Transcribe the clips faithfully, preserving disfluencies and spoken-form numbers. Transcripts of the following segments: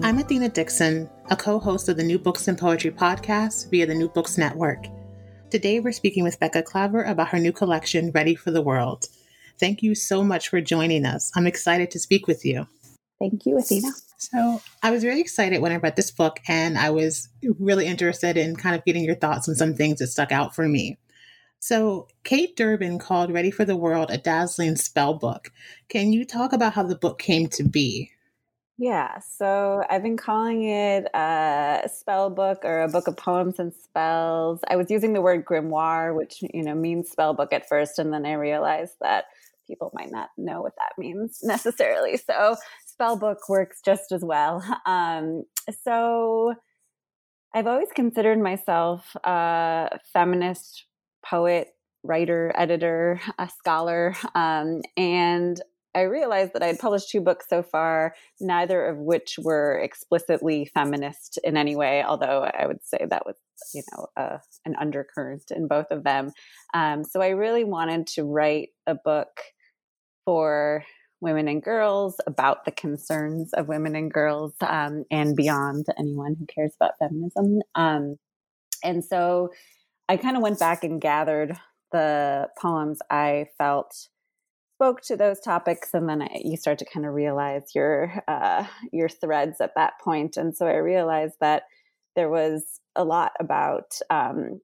I'm Athena Dixon, a co-host of the New Books and Poetry podcast via the New Books Network. Today, we're speaking with Becca Claver about her new collection, Ready for the World. Thank you so much for joining us. I'm excited to speak with you. Thank you, Athena. So I was very excited when I read this book, and I was really interested in kind of getting your thoughts on some things that stuck out for me. So Kate Durbin called Ready for the World a dazzling spell book. Can you talk about how the book came to be? Yeah, so I've been calling it a spell book or a book of poems and spells. I was using the word grimoire, which, you know, means spell book at first, and then I realized that people might not know what that means necessarily. So spell book works just as well. Um, so I've always considered myself a feminist, poet, writer, editor, a scholar, um, and I realized that I had published two books so far, neither of which were explicitly feminist in any way, although I would say that was, you know, uh, an undercurrent in both of them. Um, so I really wanted to write a book for women and girls about the concerns of women and girls um, and beyond, anyone who cares about feminism. Um, and so I kind of went back and gathered the poems I felt spoke to those topics, and then I, you start to kind of realize your uh, your threads at that point. And so I realized that there was a lot about um,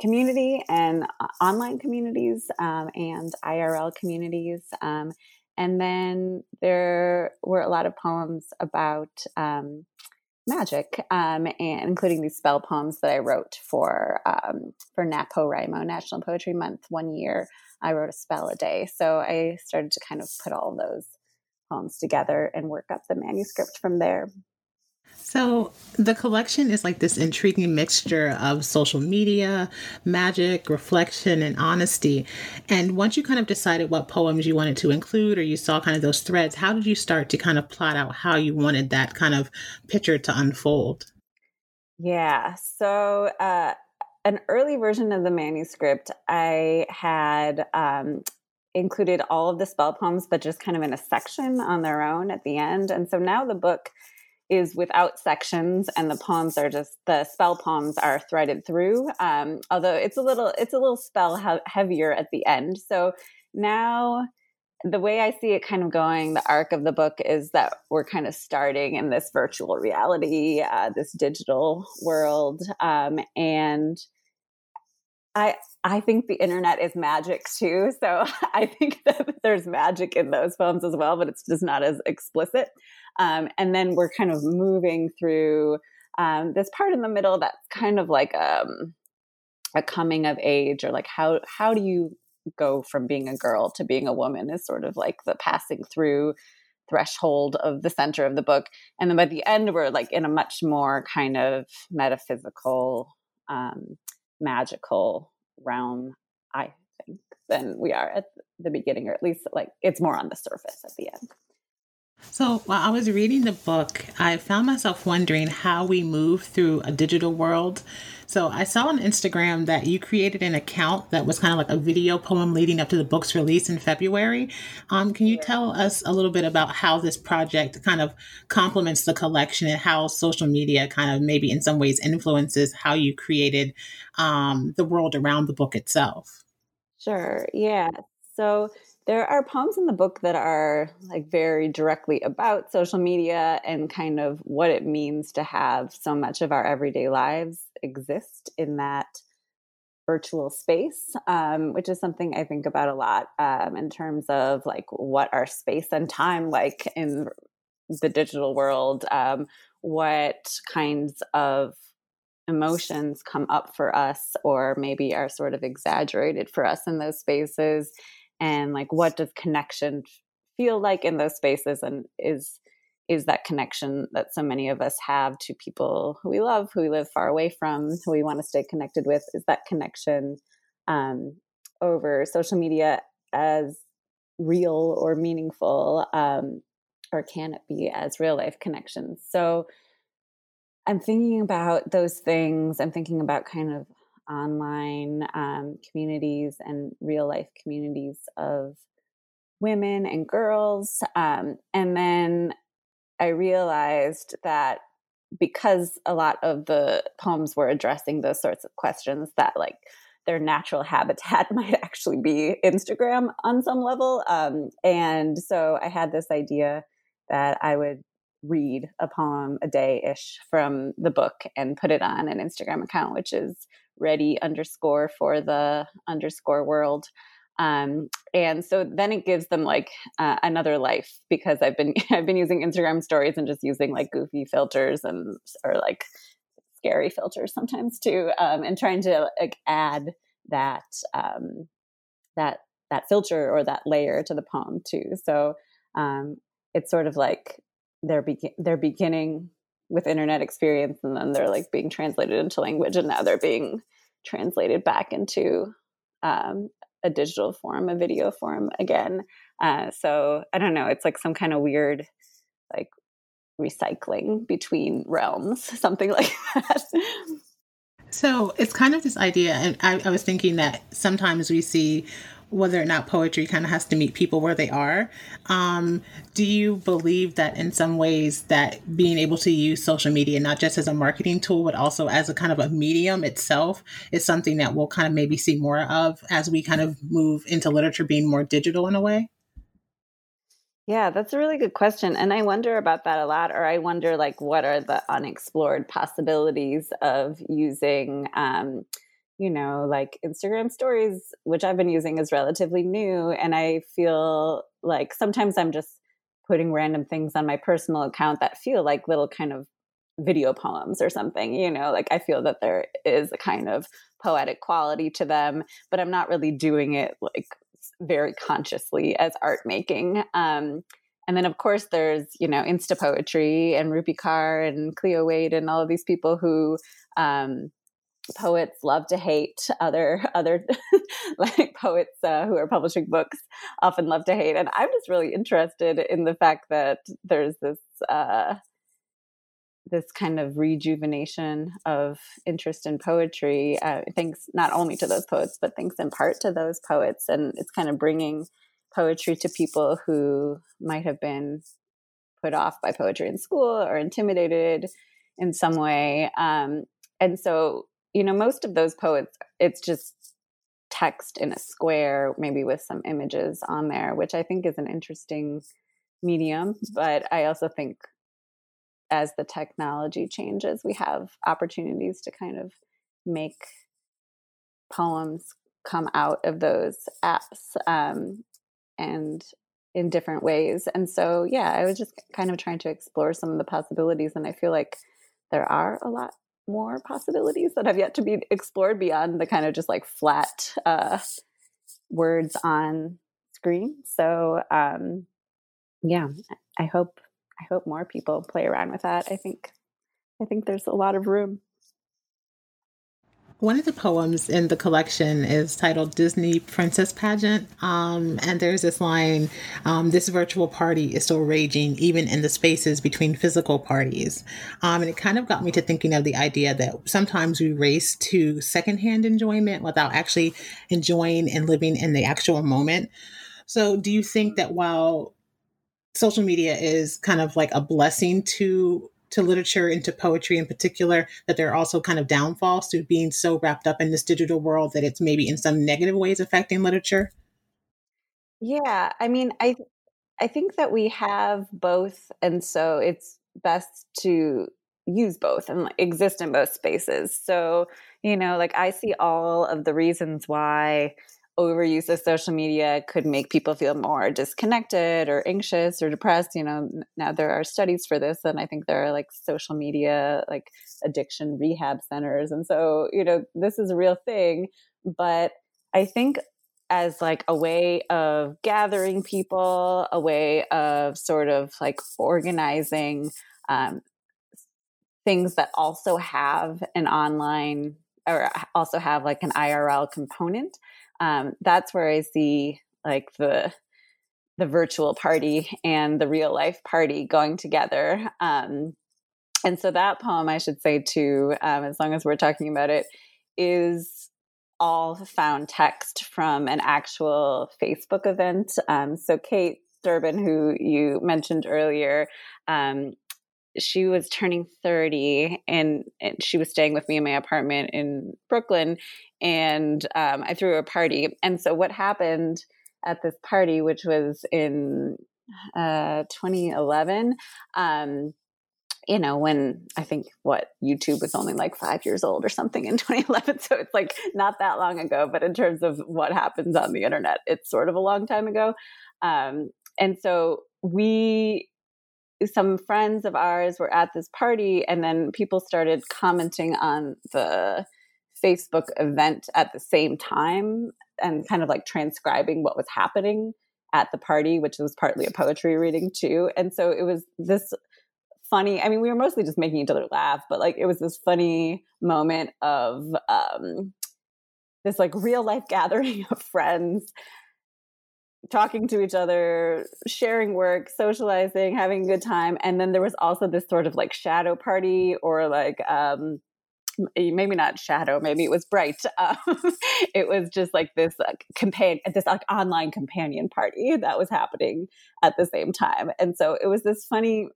community and uh, online communities um, and I R L communities, um, and then there were a lot of poems about um, magic, um, and including these spell poems that I wrote for um, for NaPoWriMo, National Poetry Month. One year I wrote a spell a day. So I started to kind of put all those poems together and work up the manuscript from there. So the collection is like this intriguing mixture of social media, magic, reflection, and honesty. And once you kind of decided what poems you wanted to include, or you saw kind of those threads, how did you start to kind of plot out how you wanted that kind of picture to unfold? Yeah. So, uh, an early version of the manuscript, I had um, included all of the spell poems, but just kind of in a section on their own at the end. And so now the book is without sections, and the poems are just, the spell poems are threaded through. Um, although it's a little, it's a little spell he- heavier at the end. So now the way I see it kind of going, the arc of the book is that we're kind of starting in this virtual reality, uh, this digital world, um, and I I think the internet is magic too, so I think that there's magic in those poems as well, but it's just not as explicit. Um, and then we're kind of moving through um, this part in the middle that's kind of like um, a coming of age, or like how how do you go from being a girl to being a woman is sort of like the passing through threshold of the center of the book. And then by the end, we're like in a much more kind of metaphysical, um, magical realm, I think, than we are at the beginning, or at least like it's more on the surface at the end. So while I was reading the book, I found myself wondering how we move through a digital world. So I saw on Instagram that you created an account that was kind of like a video poem leading up to the book's release in February. Um, can you yeah. tell us a little bit about how this project kind of complements the collection, and how social media kind of maybe in some ways influences how you created um, the world around the book itself? Sure. Yeah. So There are poems in the book that are like very directly about social media and kind of what it means to have so much of our everyday lives exist in that virtual space, um, which is something I think about a lot um, in terms of like what our space and time like in the digital world, um, what kinds of emotions come up for us or maybe are sort of exaggerated for us in those spaces, and like what does connection feel like in those spaces, and is is that connection that so many of us have to people who we love, who we live far away from, who we want to stay connected with, is that connection um, over social media as real or meaningful, um, or can it be as real life connections? So I'm thinking about those things. I'm thinking about kind of online um, communities and real life communities of women and girls. Um, and then I realized that because a lot of the poems were addressing those sorts of questions, that like their natural habitat might actually be Instagram on some level. Um, and so I had this idea that I would read a poem a day-ish from the book and put it on an Instagram account, which is ready underscore for the underscore world. Um, and so then it gives them like uh, another life, because I've been, I've been using Instagram stories and just using like goofy filters and, or like scary filters sometimes too. Um, and trying to like add that, um, that, that filter or that layer to the poem too. So, um, it's sort of like they're begin they're beginning with internet experience, and then they're like being translated into language, and now they're being translated back into, um, a digital form, a video form again. Uh, so I don't know, it's like some kind of weird, like recycling between realms, something like that. So it's kind of this idea. And I, I was thinking that sometimes we see whether or not poetry kind of has to meet people where they are. Um, do you believe that in some ways that being able to use social media, not just as a marketing tool, but also as a kind of a medium itself, is something that we'll kind of maybe see more of as we kind of move into literature being more digital in a way? Yeah, that's a really good question. And I wonder about that a lot, or I wonder like, what are the unexplored possibilities of using, um, you know, like Instagram stories, which I've been using is relatively new. And I feel like sometimes I'm just putting random things on my personal account that feel like little kind of video poems or something, you know, like I feel that there is a kind of poetic quality to them, but I'm not really doing it like very consciously as art making. Um, and then of course there's, you know, Insta poetry and Rupi Carr and Cleo Wade and all of these people who, um, poets love to hate other other like poets uh, who are publishing books often love to hate, and I'm just really interested in the fact that there's this uh, this kind of rejuvenation of interest in poetry, uh, thanks not only to those poets, but thanks in part to those poets, and it's kind of bringing poetry to people who might have been put off by poetry in school or intimidated in some way, um, and so. You know, most of those poets, it's just text in a square, maybe with some images on there, which I think is an interesting medium. But I also think as the technology changes, we have opportunities to kind of make poems come out of those apps um, and in different ways. And so, yeah, I was just kind of trying to explore some of the possibilities. And I feel like there are a lot more possibilities that have yet to be explored beyond the kind of just like flat uh, words on screen. So um, yeah, I hope, I hope more people play around with that. I think, I think there's a lot of room. One of the poems in the collection is titled Disney Princess Pageant. Um, and there's this line, um, this virtual party is still raging even in the spaces between physical parties. Um, and it kind of got me to thinking of the idea that sometimes we race to secondhand enjoyment without actually enjoying and living in the actual moment. So do you think that while social media is kind of like a blessing to to literature and to poetry in particular, that there are also kind of downfalls to being so wrapped up in this digital world that it's maybe in some negative ways affecting literature? Yeah. I mean, I, I think that we have both. And so it's best to use both and exist in both spaces. So, you know, like I see all of the reasons why overuse of social media could make people feel more disconnected or anxious or depressed. You know, now there are studies for this, and I think there are like social media, like addiction rehab centers. And so, you know, this is a real thing, but I think as like a way of gathering people, a way of sort of like organizing um, things that also have an online or also have like an I R L component. Um, that's where I see like the the virtual party and the real life party going together. Um, and so that poem, I should say too, um, as long as we're talking about it, is all found text from an actual Facebook event. Um, so Kate Durbin, who you mentioned earlier, um, she was turning thirty and, and she was staying with me in my apartment in Brooklyn. And um, I threw a party. And so what happened at this party, which was in uh, twenty eleven, um, you know, when I think what YouTube was only like five years old or something in twenty eleven. So it's like not that long ago, but in terms of what happens on the internet, it's sort of a long time ago. Um, and so we... some friends of ours were at this party, and then people started commenting on the Facebook event at the same time and kind of like transcribing what was happening at the party, which was partly a poetry reading too. And so it was this funny, I mean, we were mostly just making each other laugh, but like, it was this funny moment of, um, this like real life gathering of friends talking to each other, sharing work, socializing, having a good time. And then there was also this sort of like shadow party or like, um, maybe not shadow, maybe it was bright. Um, it was just like this like companion, this like online companion party that was happening at the same time. And so it was this funny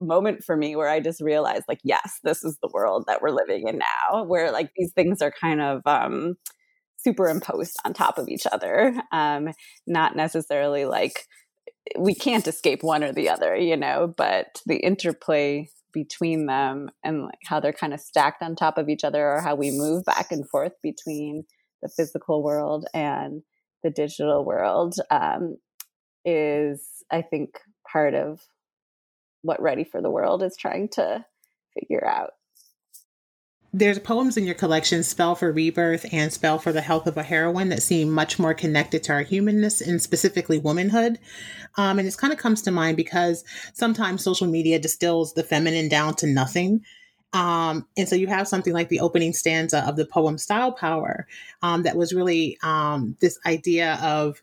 moment for me where I just realized like, yes, this is the world that we're living in now, where like these things are kind of, um, superimposed on top of each other. Um, not necessarily like we can't escape one or the other, you know, but the interplay between them and like how they're kind of stacked on top of each other, or how we move back and forth between the physical world and the digital world, um, is I think part of what Ready for the World is trying to figure out. There's poems in your collection, Spell for Rebirth and Spell for the Health of a Heroine, that seem much more connected to our humanness and specifically womanhood. Um, and this kind of comes to mind because sometimes social media distills the feminine down to nothing. Um, and so you have something like the opening stanza of the poem Style Power, um, that was really um, this idea of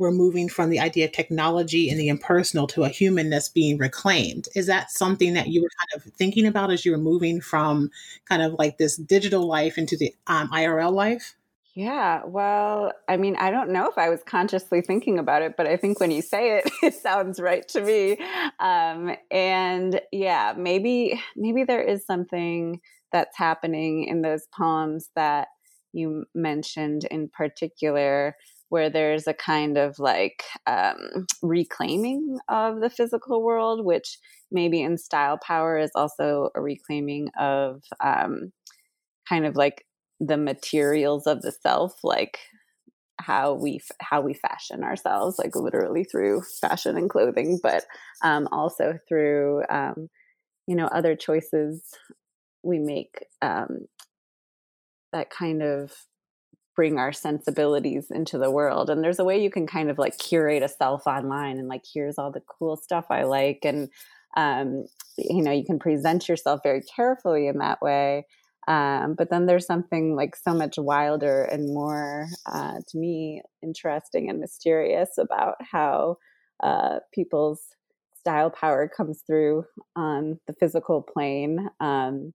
we're moving from the idea of technology and the impersonal to a humanness being reclaimed. Is that something that you were kind of thinking about as you were moving from kind of like this digital life into the um, I R L life? Yeah, well, I mean, I don't know if I was consciously thinking about it, but I think when you say it, it sounds right to me. Um, and yeah, maybe, maybe there is something that's happening in those poems that you mentioned in particular, where there's a kind of like um, reclaiming of the physical world, which maybe in Style Power is also a reclaiming of um, kind of like the materials of the self, like how we how we fashion ourselves, like literally through fashion and clothing, but um, also through um, you know, other choices we make um, that kind of bring our sensibilities into the world. And there's a way you can kind of like curate a self online and like, here's all the cool stuff I like. And, um, you know, you can present yourself very carefully in that way. Um, but then there's something like so much wilder and more, uh, to me, interesting and mysterious about how uh, people's style power comes through on the physical plane um,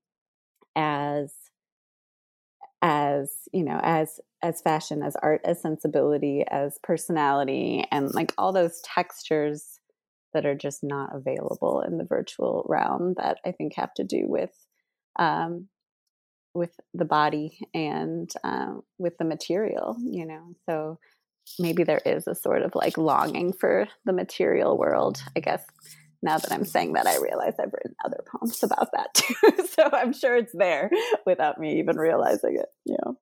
as as, you know, as, as fashion, as art, as sensibility, as personality, and like all those textures that are just not available in the virtual realm that I think have to do with, um, with the body and, um, with the material, you know? So maybe there is a sort of like longing for the material world. I guess now that I'm saying that, I realize I've written other poems about that too. So I'm sure it's there without me even realizing it, you know.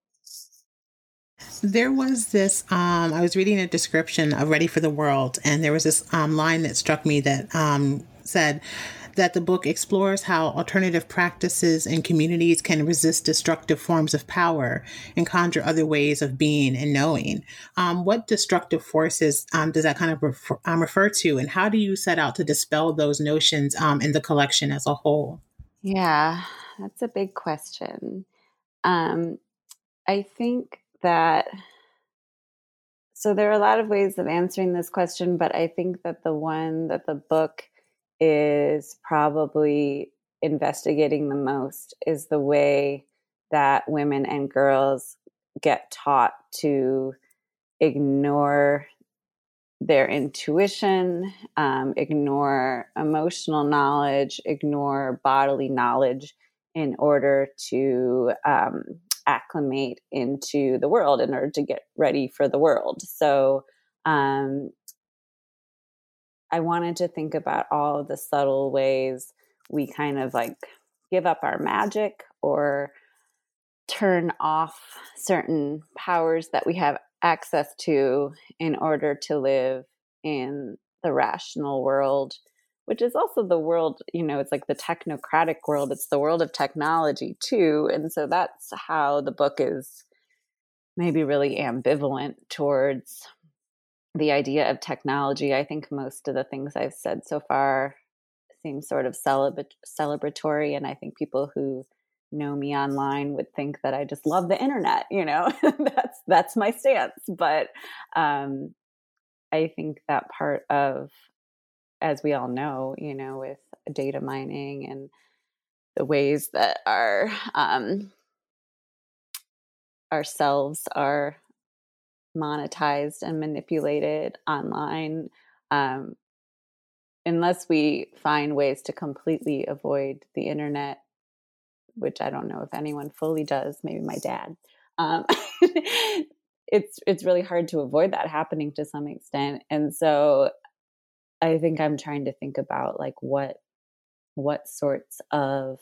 There was this, um, I was reading a description of Ready for the World, and there was this um, line that struck me that um, said that the book explores how alternative practices and communities can resist destructive forms of power and conjure other ways of being and knowing. Um, what destructive forces um, does that kind of refer, um, refer to, and how do you set out to dispel those notions um, in the collection as a whole? Yeah, that's a big question. Um, I think that, so there are a lot of ways of answering this question, but I think that the one that the book is probably investigating the most is the way that women and girls get taught to ignore their intuition, um, ignore emotional knowledge, ignore bodily knowledge in order to um, acclimate into the world, in order to get ready for the world. So, um, I wanted to think about all of the subtle ways we kind of like give up our magic or turn off certain powers that we have access to in order to live in the rational world, which is also the world, you know, it's like the technocratic world. It's the world of technology too. And so that's how the book is maybe really ambivalent towards the idea of technology. I think most of the things I've said so far seem sort of celebra- celebratory. And I think people who know me online would think that I just love the internet, you know, that's, that's my stance. But um, I think that part of, as we all know, you know, with data mining and the ways that our, um, ourselves are monetized and manipulated online, um, unless we find ways to completely avoid the internet, which I don't know if anyone fully does, maybe my dad, um, it's, it's really hard to avoid that happening to some extent. And so I think I'm trying to think about like what what sorts of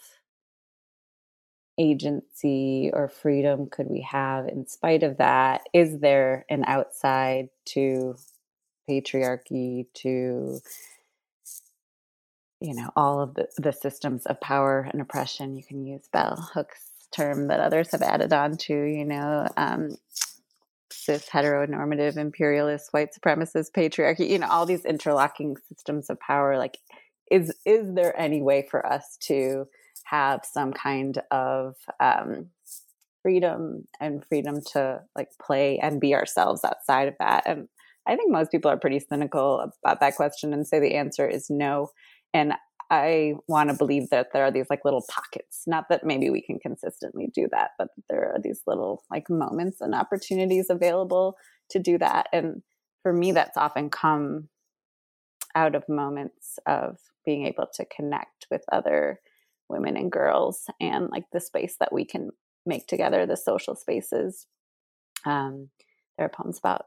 agency or freedom could we have in spite of that? Is there an outside to patriarchy, to, you know, all of the, the systems of power and oppression? You can use bell hooks term that others have added on to, you know, um, cis heteronormative imperialist white supremacist patriarchy, you know, all these interlocking systems of power. Like, is is there any way for us to have some kind of um freedom and freedom to like play and be ourselves outside of that? And I think most people are pretty cynical about that question and say the answer is no. And I want to believe that there are these like little pockets, not that maybe we can consistently do that, but there are these little like moments and opportunities available to do that. And for me, that's often come out of moments of being able to connect with other women and girls and like the space that we can make together, the social spaces. Um, there are poems about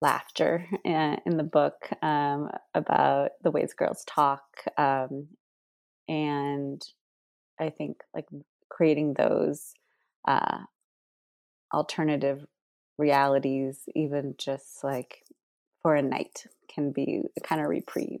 laughter in the book, um, about the ways girls talk. Um, and I think like creating those uh, alternative realities, even just like for a night, can be a kind of reprieve.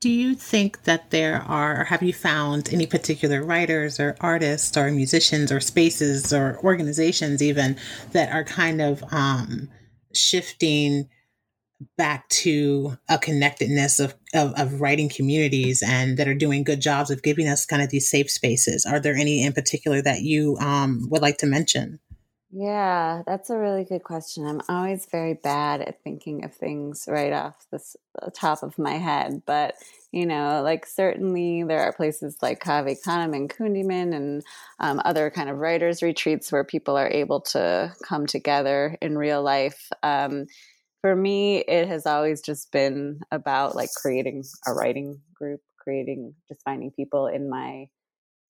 Do you think that there are, or have you found any particular writers or artists or musicians or spaces or organizations even that are kind of um, shifting back to a connectedness of, of, of writing communities and that are doing good jobs of giving us kind of these safe spaces? Are there any in particular that you um, would like to mention? Yeah, that's a really good question. I'm always very bad at thinking of things right off the top of my head. But, you know, like certainly there are places like Cave Canem and Kundiman and um, other kind of writers' retreats where people are able to come together in real life. Um, for me, it has always just been about like creating a writing group, creating, just finding people in my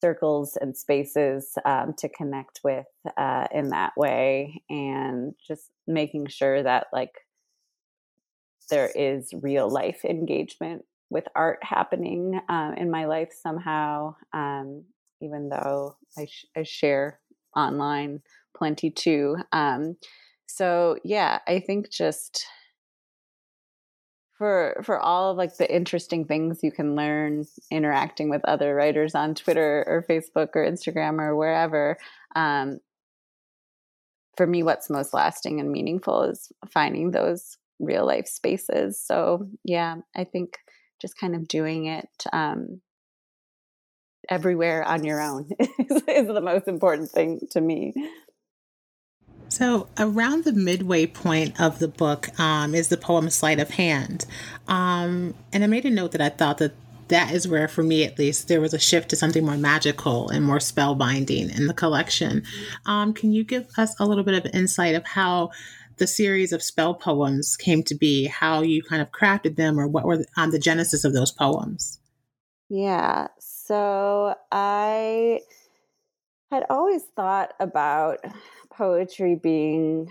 circles and spaces um, to connect with uh, in that way, and just making sure that like there is real life engagement with art happening um, in my life somehow, um, even though I, sh- I share online plenty too. Um, so yeah, I think just For for all of like the interesting things you can learn interacting with other writers on Twitter or Facebook or Instagram or wherever, um, for me, what's most lasting and meaningful is finding those real life spaces. So yeah, I think just kind of doing it um, everywhere on your own is, is the most important thing to me. So around the midway point of the book um, is the poem Sleight of Hand. Um, and I made a note that I thought that that is where, for me at least, there was a shift to something more magical and more spellbinding in the collection. Um, can you give us a little bit of insight of how the series of spell poems came to be, how you kind of crafted them, or what were um, the genesis of those poems? Yeah, so I had always thought about poetry being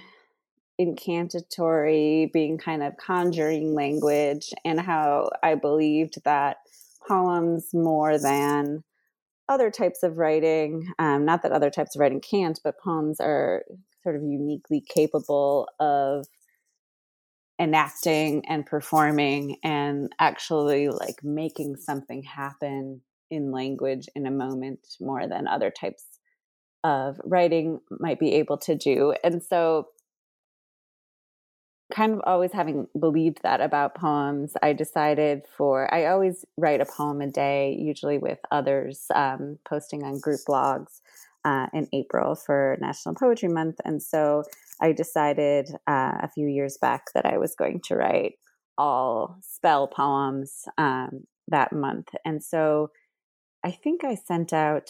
incantatory, being kind of conjuring language, and how I believed that poems, more than other types of writing, um, not that other types of writing can't, but poems are sort of uniquely capable of enacting and performing and actually like making something happen in language in a moment more than other types of writing might be able to do. And so kind of always having believed that about poems, I decided for, I always write a poem a day, usually with others, um, posting on group blogs uh, in April for National Poetry Month. And so I decided uh, a few years back that I was going to write all spell poems um, that month. And so I think I sent out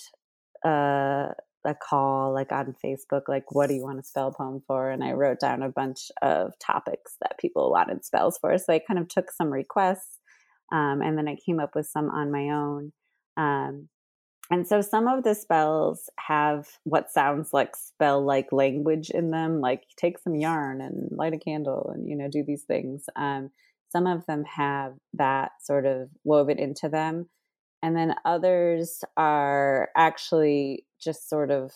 uh, a call like on Facebook, like, what do you want a spell poem for? And I wrote down a bunch of topics that people wanted spells for. So I kind of took some requests um, and then I came up with some on my own. Um, and so some of the spells have what sounds like spell-like language in them, like take some yarn and light a candle and, you know, do these things. Um, some of them have that sort of woven into them. And then others are actually just sort of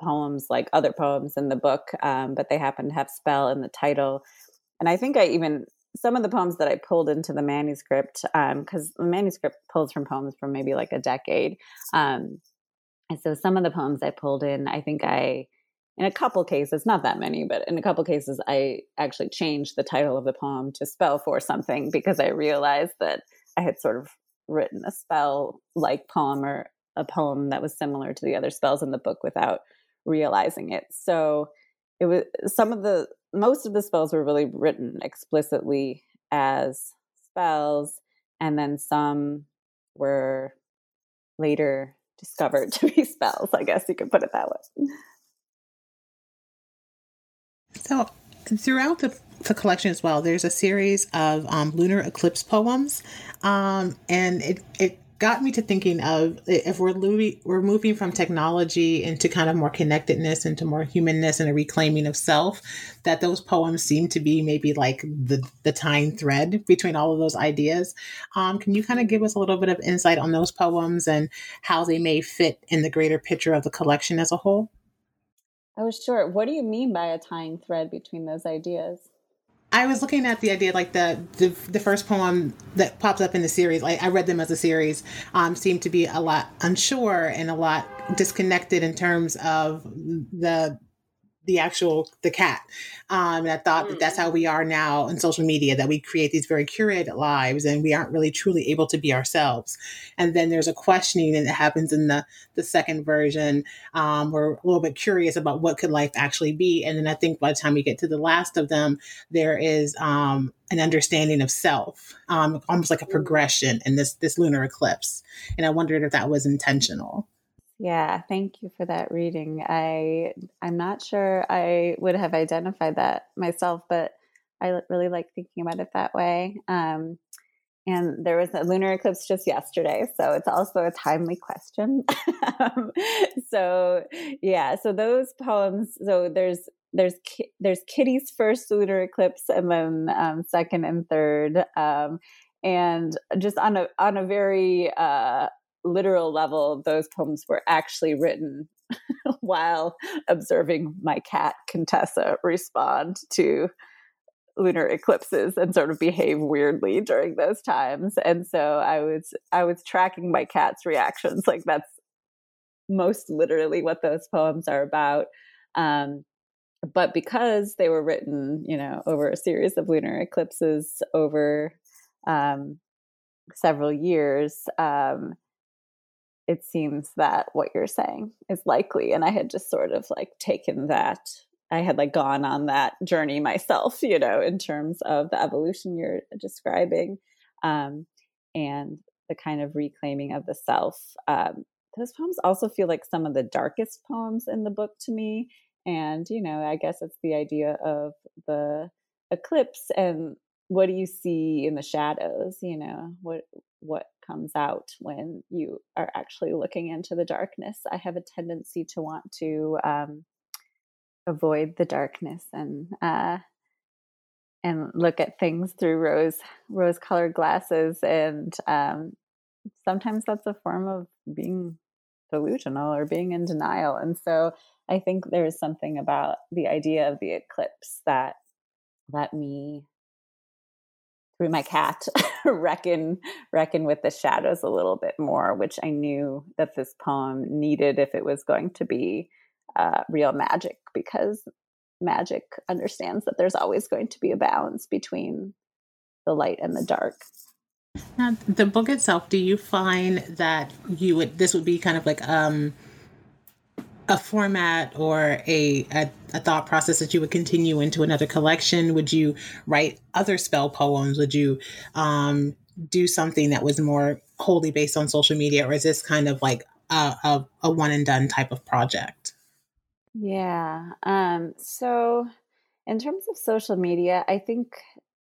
poems like other poems in the book, um, but they happen to have spell in the title. And I think I even, some of the poems that I pulled into the manuscript, because um, the manuscript pulls from poems from maybe like a decade. Um, and so some of the poems I pulled in, I think I, in a couple cases, not that many, but in a couple cases, I actually changed the title of the poem to spell for something because I realized that I had sort of written a spell-like poem or a poem that was similar to the other spells in the book without realizing it. So it was some of the, most of the spells were really written explicitly as spells. And then some were later discovered to be spells, I guess you could put it that way. So throughout the the collection as well, there's a series of um, lunar eclipse poems. Um, and it, it got me to thinking of if we're lo- we're moving from technology into kind of more connectedness, into more humanness and a reclaiming of self, that those poems seem to be maybe like the, the tying thread between all of those ideas. Um, can you kind of give us a little bit of insight on those poems and how they may fit in the greater picture of the collection as a whole? Oh, sure. What do you mean by a tying thread between those ideas? I was looking at the idea, like the, the the first poem that pops up in the series, like I read them as a series, um, seemed to be a lot unsure and a lot disconnected in terms of the the actual, the cat. Um, and I thought mm. that that's how we are now in social media, that we create these very curated lives and we aren't really truly able to be ourselves. And then there's a questioning that happens in the, the second version. Um, we're a little bit curious about what could life actually be. And then I think by the time we get to the last of them, there is um, an understanding of self, um, almost like a progression in this, this lunar eclipse. And I wondered if that was intentional. Yeah, thank you for that reading. I, I'm not sure I would have identified that myself, but I really like thinking about it that way. Um, and there was a lunar eclipse just yesterday, so it's also a timely question. um, so yeah, so those poems, so there's there's there's Kitty's first lunar eclipse, and then um, second and third, um, and just on a on a very uh, literal level, those poems were actually written while observing my cat Contessa respond to lunar eclipses and sort of behave weirdly during those times. And so I was I was tracking my cat's reactions. Like, that's most literally what those poems are about. Um, but because they were written, you know, over a series of lunar eclipses over um, several years, um, it seems that what you're saying is likely. And I had just sort of like taken that, I had like gone on that journey myself, you know, in terms of the evolution you're describing, um, and the kind of reclaiming of the self. Um, those poems also feel like some of the darkest poems in the book to me. And, you know, I guess it's the idea of the eclipse and what do you see in the shadows, you know, what, what comes out when you are actually looking into the darkness. I have a tendency to want to um, avoid the darkness and uh, and look at things through rose rose colored glasses, and um, sometimes that's a form of being delusional or being in denial. And so I think there is something about the idea of the eclipse that let me, through my cat, reckon reckon with the shadows a little bit more, which I knew that this poem needed if it was going to be uh, real magic, because magic understands that there's always going to be a balance between the light and the dark. Now, the book itself, do you find that you would, this would be kind of like um, a format or a, a a thought process that you would continue into another collection? Would you write other spell poems? Would you um, do something that was more wholly based on social media, or is this kind of like a, a, a one and done type of project? Yeah. Um, so in terms of social media, I think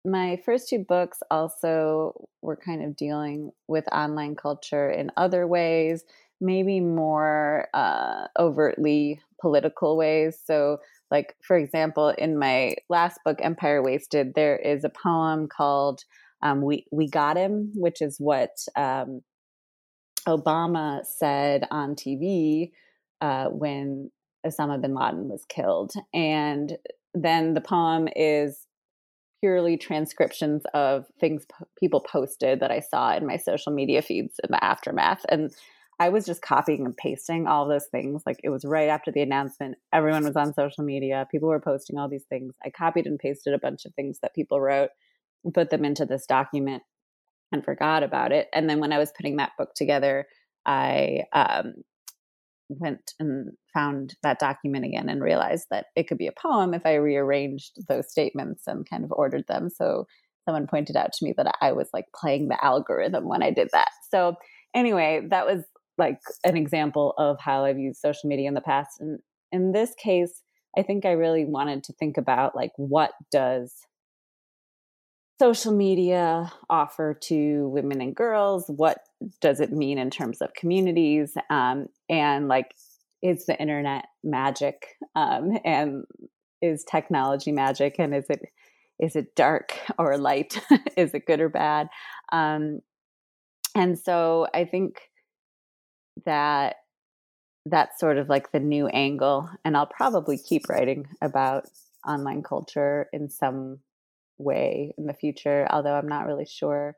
my first two books also were kind of dealing with online culture in other ways, maybe more uh, overtly political ways. So like, for example, in my last book, Empire Wasted, there is a poem called um, We We Got Him, which is what um, Obama said on T V uh, when Osama bin Laden was killed. And then the poem is purely transcriptions of things po- people posted that I saw in my social media feeds in the aftermath. And I was just copying and pasting all those things. Like, it was right after the announcement. Everyone was on social media. People were posting all these things. I copied and pasted a bunch of things that people wrote and put them into this document and forgot about it. And then when I was putting that book together, I um, went and found that document again and realized that it could be a poem if I rearranged those statements and kind of ordered them. So someone pointed out to me that I was like playing the algorithm when I did that. So anyway, that was like an example of how I've used social media in the past. And in this case, I think I really wanted to think about like, what does social media offer to women and girls? What does it mean in terms of communities? Um, and like, is the internet magic? Um, and is technology magic? And is it, is it dark or light? Is it good or bad? Um, and so I think that that's sort of like the new angle. And I'll probably keep writing about online culture in some way in the future, although I'm not really sure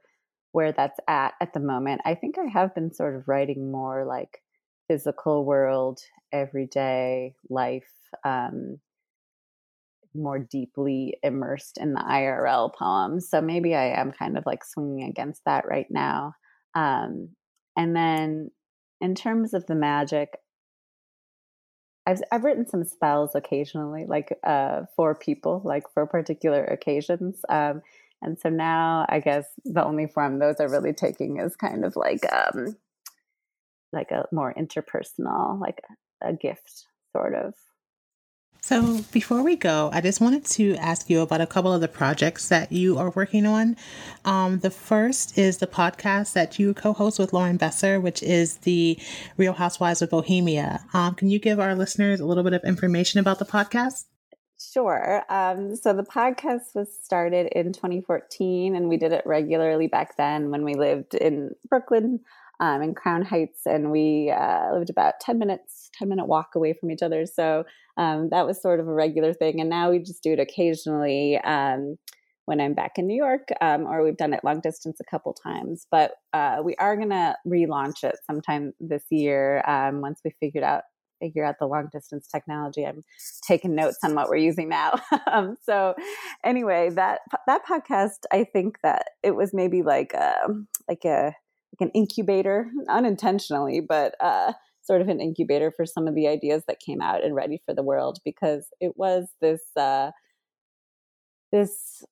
where that's at at the moment. I think I have been sort of writing more like physical world, everyday life, um, more deeply immersed in the I R L poems. So maybe I am kind of like swinging against that right now. Um, and then in terms of the magic, I've I've written some spells occasionally, like uh, for people, like for particular occasions. Um, and so now I guess the only form those are really taking is kind of like um, like a more interpersonal, like a gift sort of. So before we go, I just wanted to ask you about a couple of the projects that you are working on. Um, the first is the podcast that you co-host with Lauren Besser, which is the Real Housewives of Bohemia. Um, can you give our listeners a little bit of information about the podcast? Sure. Um, so the podcast was started in twenty fourteen, and we did it regularly back then when we lived in Brooklyn, um, in Crown Heights, and we uh, lived about ten minutes, ten minute walk away from each other. So um, that was sort of a regular thing. And now we just do it occasionally um, when I'm back in New York, um, or we've done it long distance a couple times. But uh, we are going to relaunch it sometime this year um, once we figured out figure out the long distance technology. I'm taking notes on what we're using now. um, so anyway, that that podcast, I think that it was maybe like a, like a like an incubator, unintentionally, but uh, sort of an incubator for some of the ideas that came out in Ready for the World, because it was this uh, this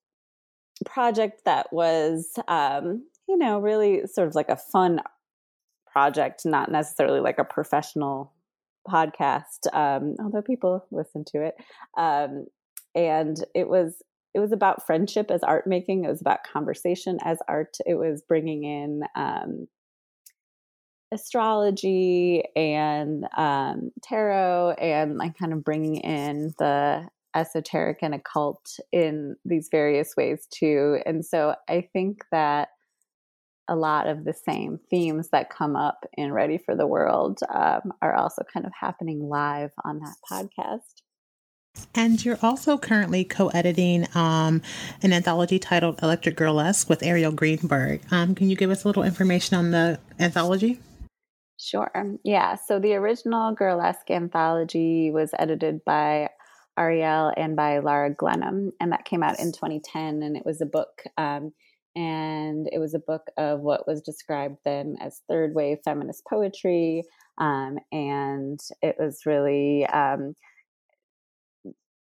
project that was, um, you know, really sort of like a fun project, not necessarily like a professional podcast, um, although people listen to it. Um, and it was It was about friendship as art making. It was about conversation as art. It was bringing in um, astrology and um, tarot, and like kind of bringing in the esoteric and occult in these various ways too. And so I think that a lot of the same themes that come up in Ready for the World um, are also kind of happening live on that podcast. And you're also currently co-editing um, an anthology titled Electric Gurlesque with Arielle Greenberg. Um, can you give us a little information on the anthology? Sure. Yeah. So the original Gurlesque anthology was edited by Arielle and by Lara Glennum, and that came out in twenty ten. And it was a book, um, and it was a book of what was described then as third wave feminist poetry. Um, and it was really... Um,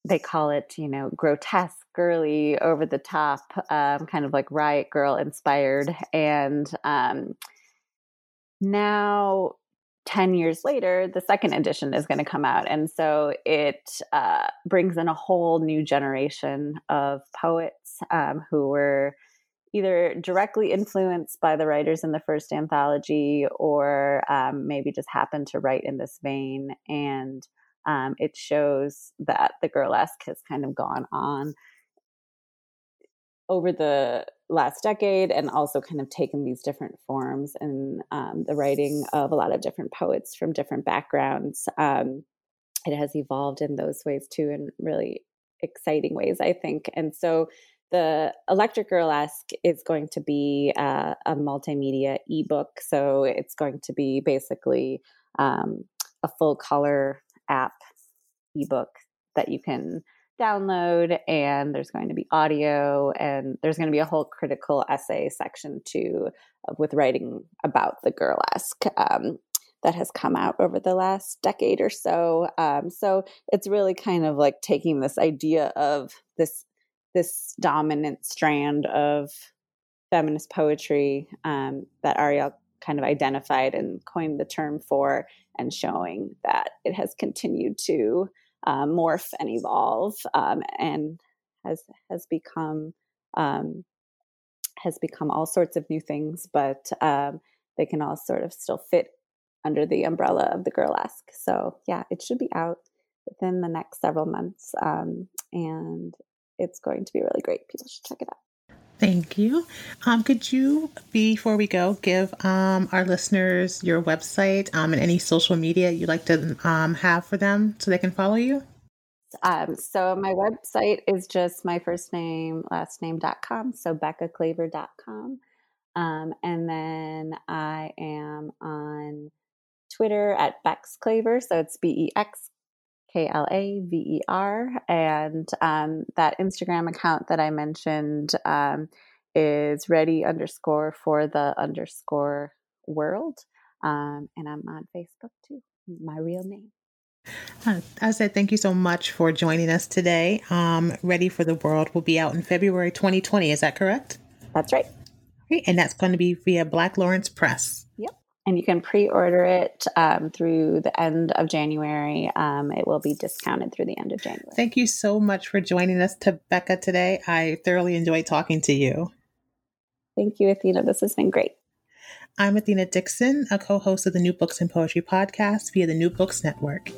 they call it, you know, grotesque, girly, over the top, um, kind of like Riot Girl inspired. And um, now, ten years later, the second edition is going to come out. And so it uh, brings in a whole new generation of poets um, who were either directly influenced by the writers in the first anthology, or um, maybe just happened to write in this vein. And Um, it shows that the Gurlesque has kind of gone on over the last decade, and also kind of taken these different forms in um, the writing of a lot of different poets from different backgrounds. Um, it has evolved in those ways too, in really exciting ways, I think. And so the Electric Gurlesque is going to be uh, a multimedia ebook. So it's going to be basically um, a full color app ebook that you can download, and there's going to be audio, and there's going to be a whole critical essay section too with writing about the Gurlesque um, that has come out over the last decade or so. Um, so it's really kind of like taking this idea of this this dominant strand of feminist poetry um, that Arielle kind of identified and coined the term for, and showing that it has continued to uh, morph and evolve, um, and has has become um, has become all sorts of new things, but um, they can all sort of still fit under the umbrella of the Gurlesque. So yeah, it should be out within the next several months, um, and it's going to be really great. People should check it out. Thank you. Um, could you, before we go, give um, our listeners your website um, and any social media you'd like to um, have for them so they can follow you? Um, so my website is just my first name, last name dot com. So Becca Claver dot com. Um, and then I am on Twitter at Bex Claver. So it's B E X K L A V E R. And um, that Instagram account that I mentioned um, is ready underscore for the underscore world. Um, and I'm on Facebook too. My real name. Uh, I said thank you so much for joining us today. Um, Ready for the World will be out in February twenty twenty. Is that correct? That's right. Great. And that's going to be via Black Lawrence Press. Yep. And you can pre-order it um, through the end of January. Um, it will be discounted through the end of January. Thank you so much for joining us, Becca, today. I thoroughly enjoyed talking to you. Thank you, Athena. This has been great. I'm Athena Dixon, a co-host of the New Books and Poetry podcast via the New Books Network.